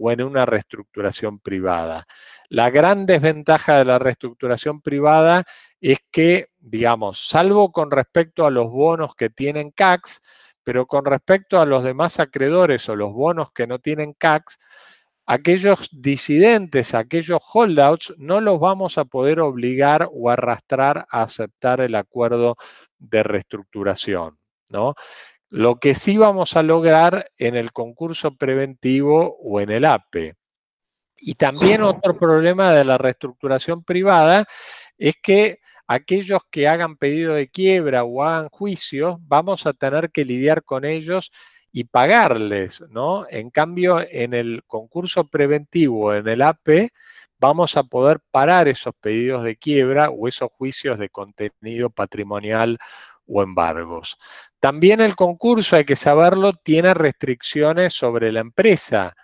o en una reestructuración privada. La gran desventaja de la reestructuración privada es que, digamos, salvo con respecto a los bonos que tienen C A Cs, pero con respecto a los demás acreedores o los bonos que no tienen C A Cs, aquellos disidentes, aquellos holdouts, no los vamos a poder obligar o arrastrar a aceptar el acuerdo de reestructuración, ¿no? Lo que sí vamos a lograr en el concurso preventivo o en el A P E. Y también otro problema de la reestructuración privada es que aquellos que hagan pedido de quiebra o hagan juicios, vamos a tener que lidiar con ellos y pagarles, ¿no? En cambio, en el concurso preventivo, en el A P E, vamos a poder parar esos pedidos de quiebra o esos juicios de contenido patrimonial o embargos. También el concurso, hay que saberlo, tiene restricciones sobre la empresa.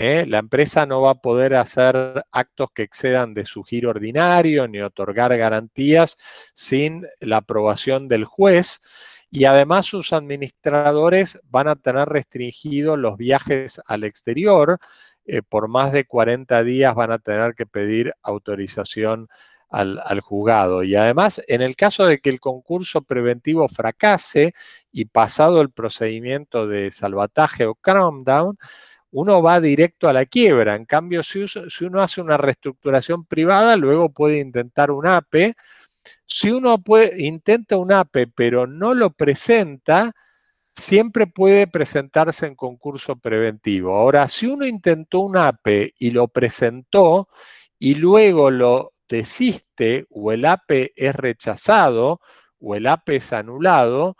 ¿Eh? La empresa no va a poder hacer actos que excedan de su giro ordinario ni otorgar garantías sin la aprobación del juez. Y además sus administradores van a tener restringidos los viajes al exterior. Eh, por más de cuarenta días van a tener que pedir autorización al, al juzgado. Y además, en el caso de que el concurso preventivo fracase y pasado el procedimiento de salvataje o calm down, uno va directo a la quiebra. En cambio, si, si uno hace una reestructuración privada, luego puede intentar un A P E, Si uno puede, intenta un A P E pero no lo presenta, siempre puede presentarse en concurso preventivo. Ahora, si uno intentó un A P E y lo presentó y luego lo desiste o el A P E es rechazado o el A P E es anulado,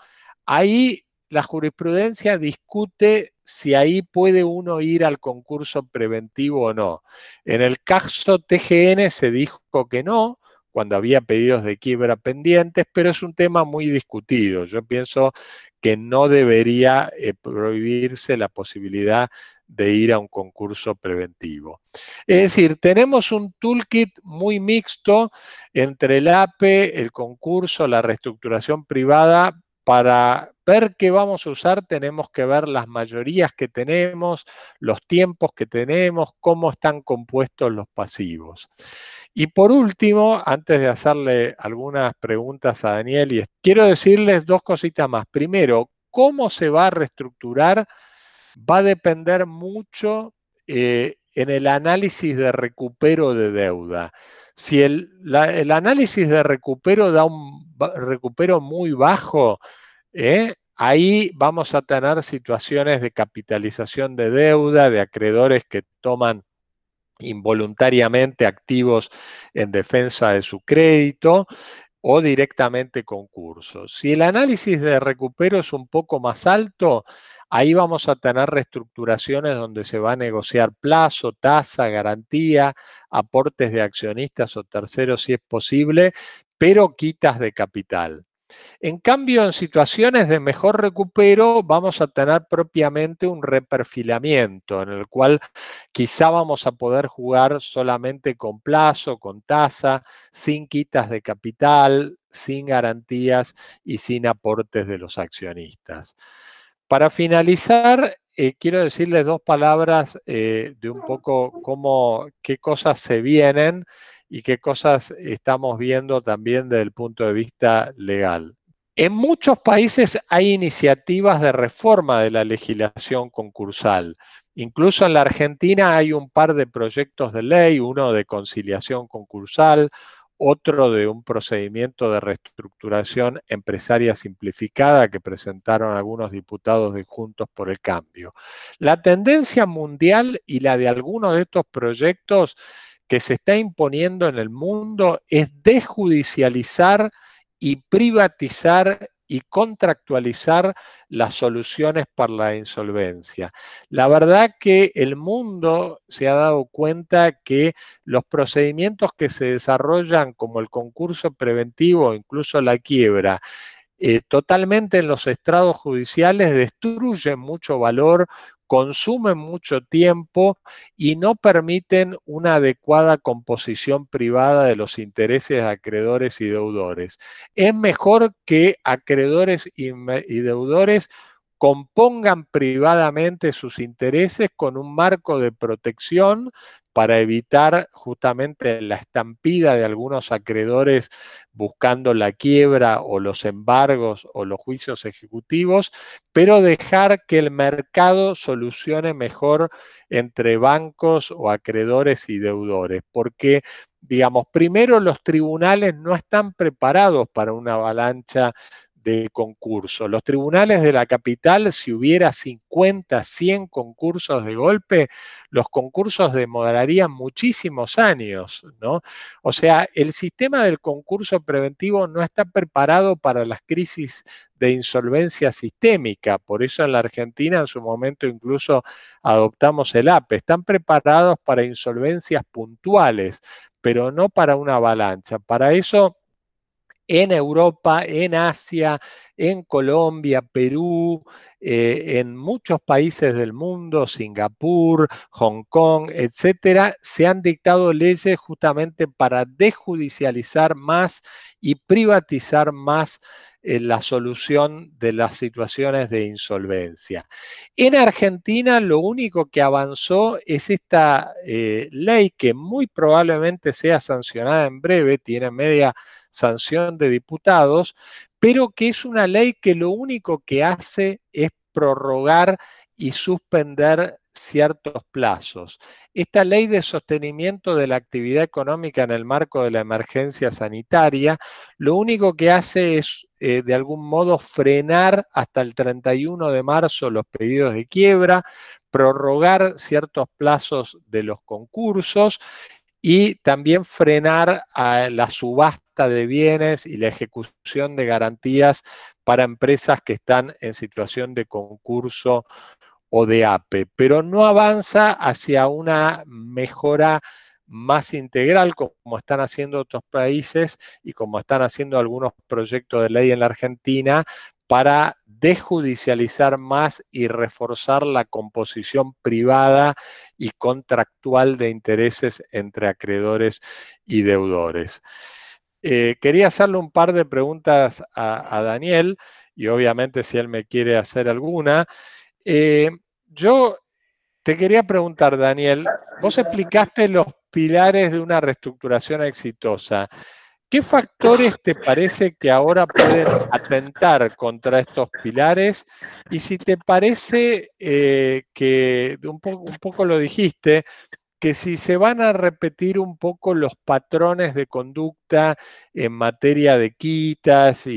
ahí la jurisprudencia discute si ahí puede uno ir al concurso preventivo o no. En el caso T G N se dijo que no, cuando había pedidos de quiebra pendientes, pero es un tema muy discutido. Yo pienso que no debería eh, prohibirse la posibilidad de ir a un concurso preventivo. Es decir, tenemos un toolkit muy mixto entre el A P E, el concurso, la reestructuración privada. Para ver qué vamos a usar tenemos que ver las mayorías que tenemos, los tiempos que tenemos, cómo están compuestos los pasivos. Y por último, antes de hacerle algunas preguntas a Daniel, quiero decirles dos cositas más. Primero, cómo se va a reestructurar va a depender mucho eh, en el análisis de recupero de deuda. Si el, la, el análisis de recupero da un recupero muy bajo, ¿eh? ahí vamos a tener situaciones de capitalización de deuda, de acreedores que toman involuntariamente activos en defensa de su crédito o directamente concursos. Si el análisis de recupero es un poco más alto, ahí vamos a tener reestructuraciones donde se va a negociar plazo, tasa, garantía, aportes de accionistas o terceros si es posible, pero quitas de capital. En cambio, en situaciones de mejor recupero vamos a tener propiamente un reperfilamiento en el cual quizá vamos a poder jugar solamente con plazo, con tasa, sin quitas de capital, sin garantías y sin aportes de los accionistas. Para finalizar, eh, quiero decirles dos palabras eh, de un poco cómo, qué cosas se vienen y qué cosas estamos viendo también desde el punto de vista legal. En muchos países hay iniciativas de reforma de la legislación concursal. Incluso en la Argentina hay un par de proyectos de ley, uno de conciliación concursal, otro de un procedimiento de reestructuración empresaria simplificada que presentaron algunos diputados de Juntos por el Cambio. La tendencia mundial y la de algunos de estos proyectos que se está imponiendo en el mundo es desjudicializar y privatizar y contractualizar las soluciones para la insolvencia. La verdad que el mundo se ha dado cuenta que los procedimientos que se desarrollan como el concurso preventivo, incluso la quiebra, eh, totalmente en los estrados judiciales destruyen mucho valor, consumen mucho tiempo y no permiten una adecuada composición privada de los intereses de acreedores y deudores. Es mejor que acreedores y, y deudores compongan privadamente sus intereses con un marco de protección para evitar justamente la estampida de algunos acreedores buscando la quiebra o los embargos o los juicios ejecutivos, pero dejar que el mercado solucione mejor entre bancos o acreedores y deudores, porque, digamos, primero los tribunales no están preparados para una avalancha de concurso. Los tribunales de la capital, si hubiera cincuenta, cien concursos de golpe, los concursos demorarían muchísimos años, ¿no? O sea, el sistema del concurso preventivo no está preparado para las crisis de insolvencia sistémica. Por eso en la Argentina en su momento incluso adoptamos el A P E. Están preparados para insolvencias puntuales, pero no para una avalancha. Para eso, en Europa, en Asia, en Colombia, Perú, eh, en muchos países del mundo, Singapur, Hong Kong, etcétera, se han dictado leyes justamente para desjudicializar más y privatizar más eh, la solución de las situaciones de insolvencia. En Argentina lo único que avanzó es esta eh, ley que muy probablemente sea sancionada en breve, tiene media sanción de diputados, pero que es una ley que lo único que hace es prorrogar y suspender ciertos plazos. Esta ley de sostenimiento de la actividad económica en el marco de la emergencia sanitaria, lo único que hace es, eh, de algún modo, frenar hasta el treinta y uno de marzo los pedidos de quiebra, prorrogar ciertos plazos de los concursos y también frenar a la subasta de bienes y la ejecución de garantías para empresas que están en situación de concurso o de A P E, pero no avanza hacia una mejora más integral como están haciendo otros países y como están haciendo algunos proyectos de ley en la Argentina para desjudicializar más y reforzar la composición privada y contractual de intereses entre acreedores y deudores. Eh, quería hacerle un par de preguntas a, a Daniel, y obviamente si él me quiere hacer alguna. Eh, yo te quería preguntar, Daniel, vos explicaste los pilares de una reestructuración exitosa. ¿Qué factores te parece que ahora pueden atentar contra estos pilares? Y si te parece eh, que, un poco, un poco lo dijiste, que si se van a repetir un poco los patrones de conducta en materia de quitas y,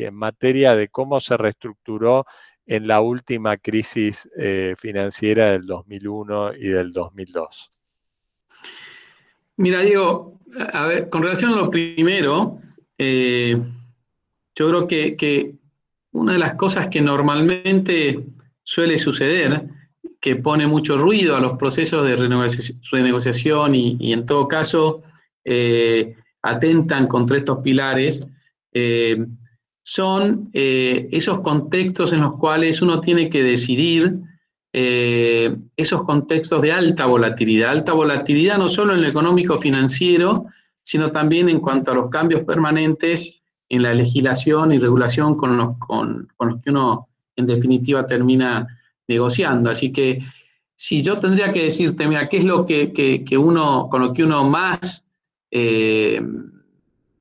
y en materia de cómo se reestructuró en la última crisis eh, financiera del dos mil uno y del dos mil dos. Mira, Diego, a ver, con relación a lo primero, eh, yo creo que, que una de las cosas que normalmente suele suceder, que pone mucho ruido a los procesos de renegociación, renegociación y, y en todo caso eh, atentan contra estos pilares, eh, son eh, esos contextos en los cuales uno tiene que decidir. Eh, esos contextos de alta volatilidad, alta volatilidad no solo en lo económico financiero, sino también en cuanto a los cambios permanentes en la legislación y regulación con los, con, con los que uno en definitiva termina negociando. Así que si yo tendría que decirte, mira, qué es lo que, que, que uno, con lo que uno más eh,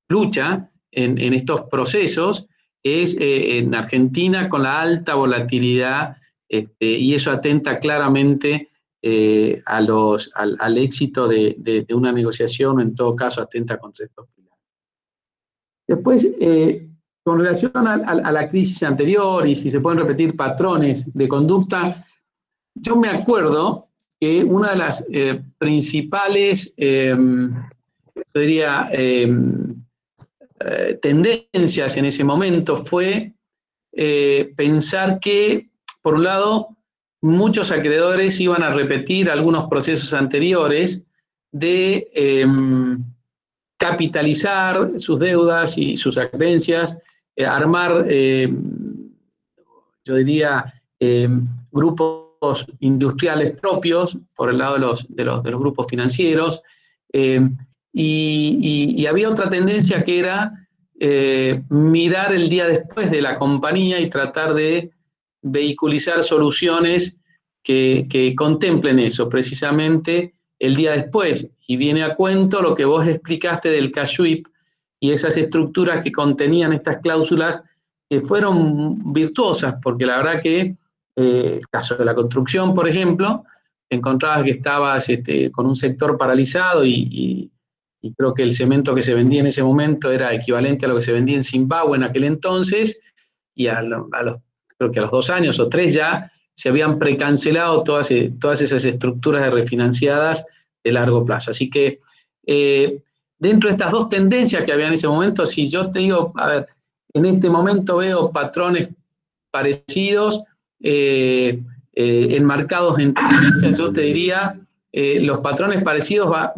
lucha en, en estos procesos, es eh, en Argentina con la alta volatilidad. Este, y eso atenta claramente eh, a los, al, al éxito de, de, de una negociación, en todo caso atenta contra estos pilares. Después, eh, con relación a, a, a la crisis anterior y si se pueden repetir patrones de conducta, yo me acuerdo que una de las eh, principales, eh, yo diría, eh, eh, tendencias en ese momento fue eh, pensar que, por un lado, muchos acreedores iban a repetir algunos procesos anteriores de eh, capitalizar sus deudas y sus acreencias, eh, armar, eh, yo diría, eh, grupos industriales propios por el lado de los, de los, de los grupos financieros. Eh, y, y, y había otra tendencia que era eh, mirar el día después de la compañía y tratar de vehiculizar soluciones que, que contemplen eso, precisamente el día después. Y viene a cuento lo que vos explicaste del cash sweep y esas estructuras que contenían estas cláusulas que fueron virtuosas, porque la verdad que, eh, el caso de la construcción, por ejemplo, encontrabas que estabas este, con un sector paralizado y, y, y creo que el cemento que se vendía en ese momento era equivalente a lo que se vendía en Zimbabue en aquel entonces, y a, lo, a los creo que a los dos años o tres ya se habían precancelado todas, todas esas estructuras de refinanciadas de largo plazo. Así que eh, dentro de estas dos tendencias que había en ese momento, si yo te digo, a ver, en este momento veo patrones parecidos, eh, eh, enmarcados en tendencias, yo te diría, eh, los patrones parecidos va,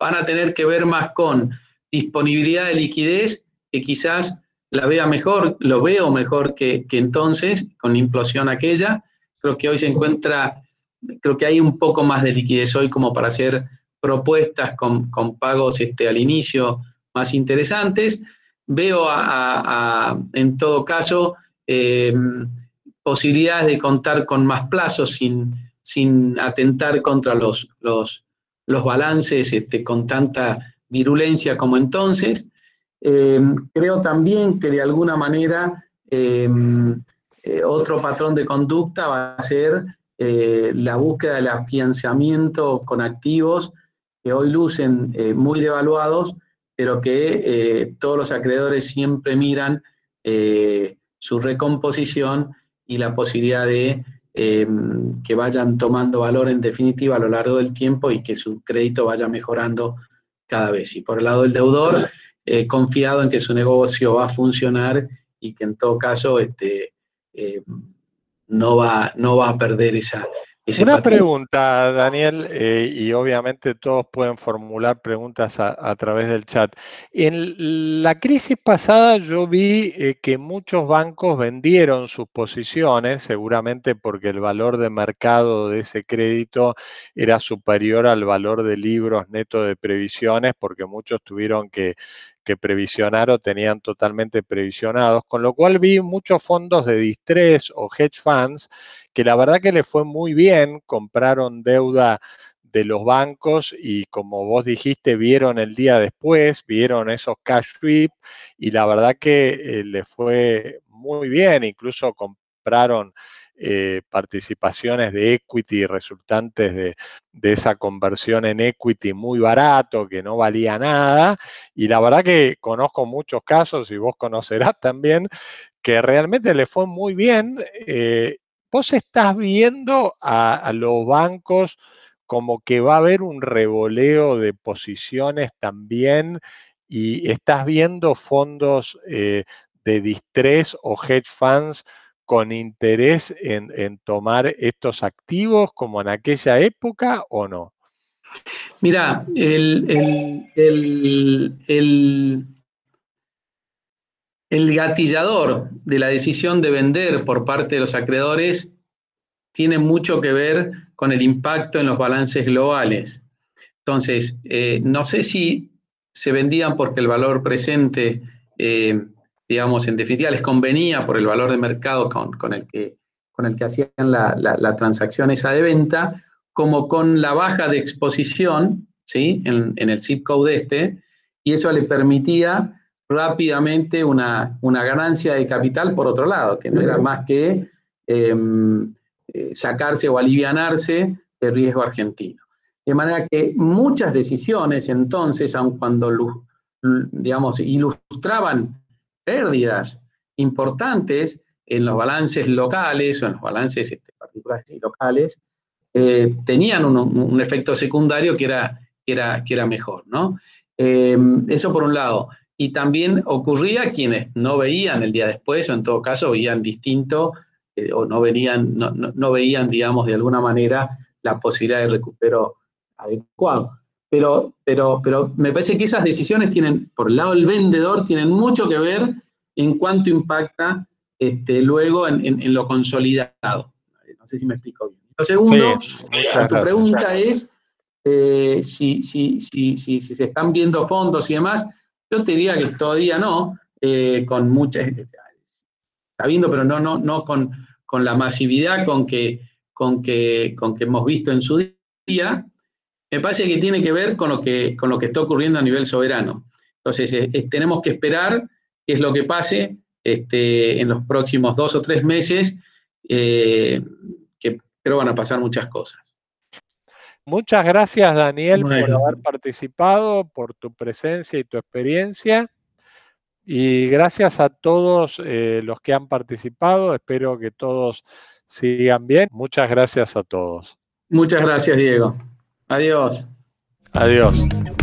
van a tener que ver más con disponibilidad de liquidez, que quizás la vea mejor, lo veo mejor que, que entonces, con la implosión aquella. Creo que hoy se encuentra, creo que hay un poco más de liquidez hoy como para hacer propuestas con, con pagos este, al inicio más interesantes. Veo a, a, a, en todo caso, eh, posibilidades de contar con más plazos sin, sin atentar contra los, los, los balances este, con tanta virulencia como entonces. Eh, creo también que de alguna manera eh, eh, otro patrón de conducta va a ser eh, la búsqueda del afianzamiento con activos que hoy lucen eh, muy devaluados, pero que eh, todos los acreedores siempre miran eh, su recomposición y la posibilidad de eh, que vayan tomando valor en definitiva a lo largo del tiempo y que su crédito vaya mejorando cada vez. Y por el lado del deudor, eh, confiado en que su negocio va a funcionar y que en todo caso este, eh, no, va, no va a perder esa... Una pregunta, Daniel, eh, y obviamente todos pueden formular preguntas a, a través del chat. En la crisis pasada yo vi eh, que muchos bancos vendieron sus posiciones, seguramente porque el valor de mercado de ese crédito era superior al valor de libros neto de previsiones, porque muchos tuvieron que... que previsionar o tenían totalmente previsionados, con lo cual vi muchos fondos de distress o hedge funds que la verdad que les fue muy bien, compraron deuda de los bancos y como vos dijiste, vieron el día después, vieron esos cash sweep y la verdad que eh, les fue muy bien, incluso compraron Eh, participaciones de equity resultantes de, de esa conversión en equity muy barato que no valía nada y la verdad que conozco muchos casos y vos conocerás también que realmente le fue muy bien. eh, vos estás viendo a, a los bancos como que va a haber un revoleo de posiciones también y estás viendo fondos eh, de distress o hedge funds con interés en, en tomar estos activos como en aquella época o no? Mirá, el, el, el, el, el gatillador de la decisión de vender por parte de los acreedores tiene mucho que ver con el impacto en los balances globales. Entonces, eh, no sé si se vendían porque el valor presente... Eh, digamos, en definitiva, les convenía por el valor de mercado con, con, el, que, con el que hacían la, la, la transacción esa de venta, como con la baja de exposición, ¿sí?, en, en el zip code este, y eso le permitía rápidamente una, una ganancia de capital por otro lado, que no era más que eh, sacarse o alivianarse de riesgo argentino. De manera que muchas decisiones, entonces, aun cuando, digamos, ilustraban pérdidas importantes en los balances locales o en los balances este, particulares y locales, eh, tenían un, un efecto secundario que era, que era, que era mejor, ¿no? Eh, eso por un lado. Y también ocurría quienes no veían el día después, o en todo caso veían distinto, eh, o no, venían, no, no, no veían, digamos, de alguna manera la posibilidad de recupero adecuado. Pero, pero, pero me parece que esas decisiones tienen, por el lado del vendedor, tienen mucho que ver en cuánto impacta este, luego en, en, en lo consolidado. No sé si me explico bien. Lo segundo, sí, claro, tu pregunta claro. es eh, si, si, si, si, si se están viendo fondos y demás. Yo te diría que todavía no, eh, con mucha gente está viendo, pero no, no, no con, con la masividad con que, con, que, con que hemos visto en su día. Me parece que tiene que ver con lo que, con lo que está ocurriendo a nivel soberano. Entonces, es, tenemos que esperar qué es lo que pase este, en los próximos dos o tres meses, eh, que creo van a pasar muchas cosas. Muchas gracias, Daniel, bueno. por haber participado, por tu presencia y tu experiencia. Y gracias a todos eh, los que han participado. Espero que todos sigan bien. Muchas gracias a todos. Muchas gracias, Diego. Adiós. Adiós.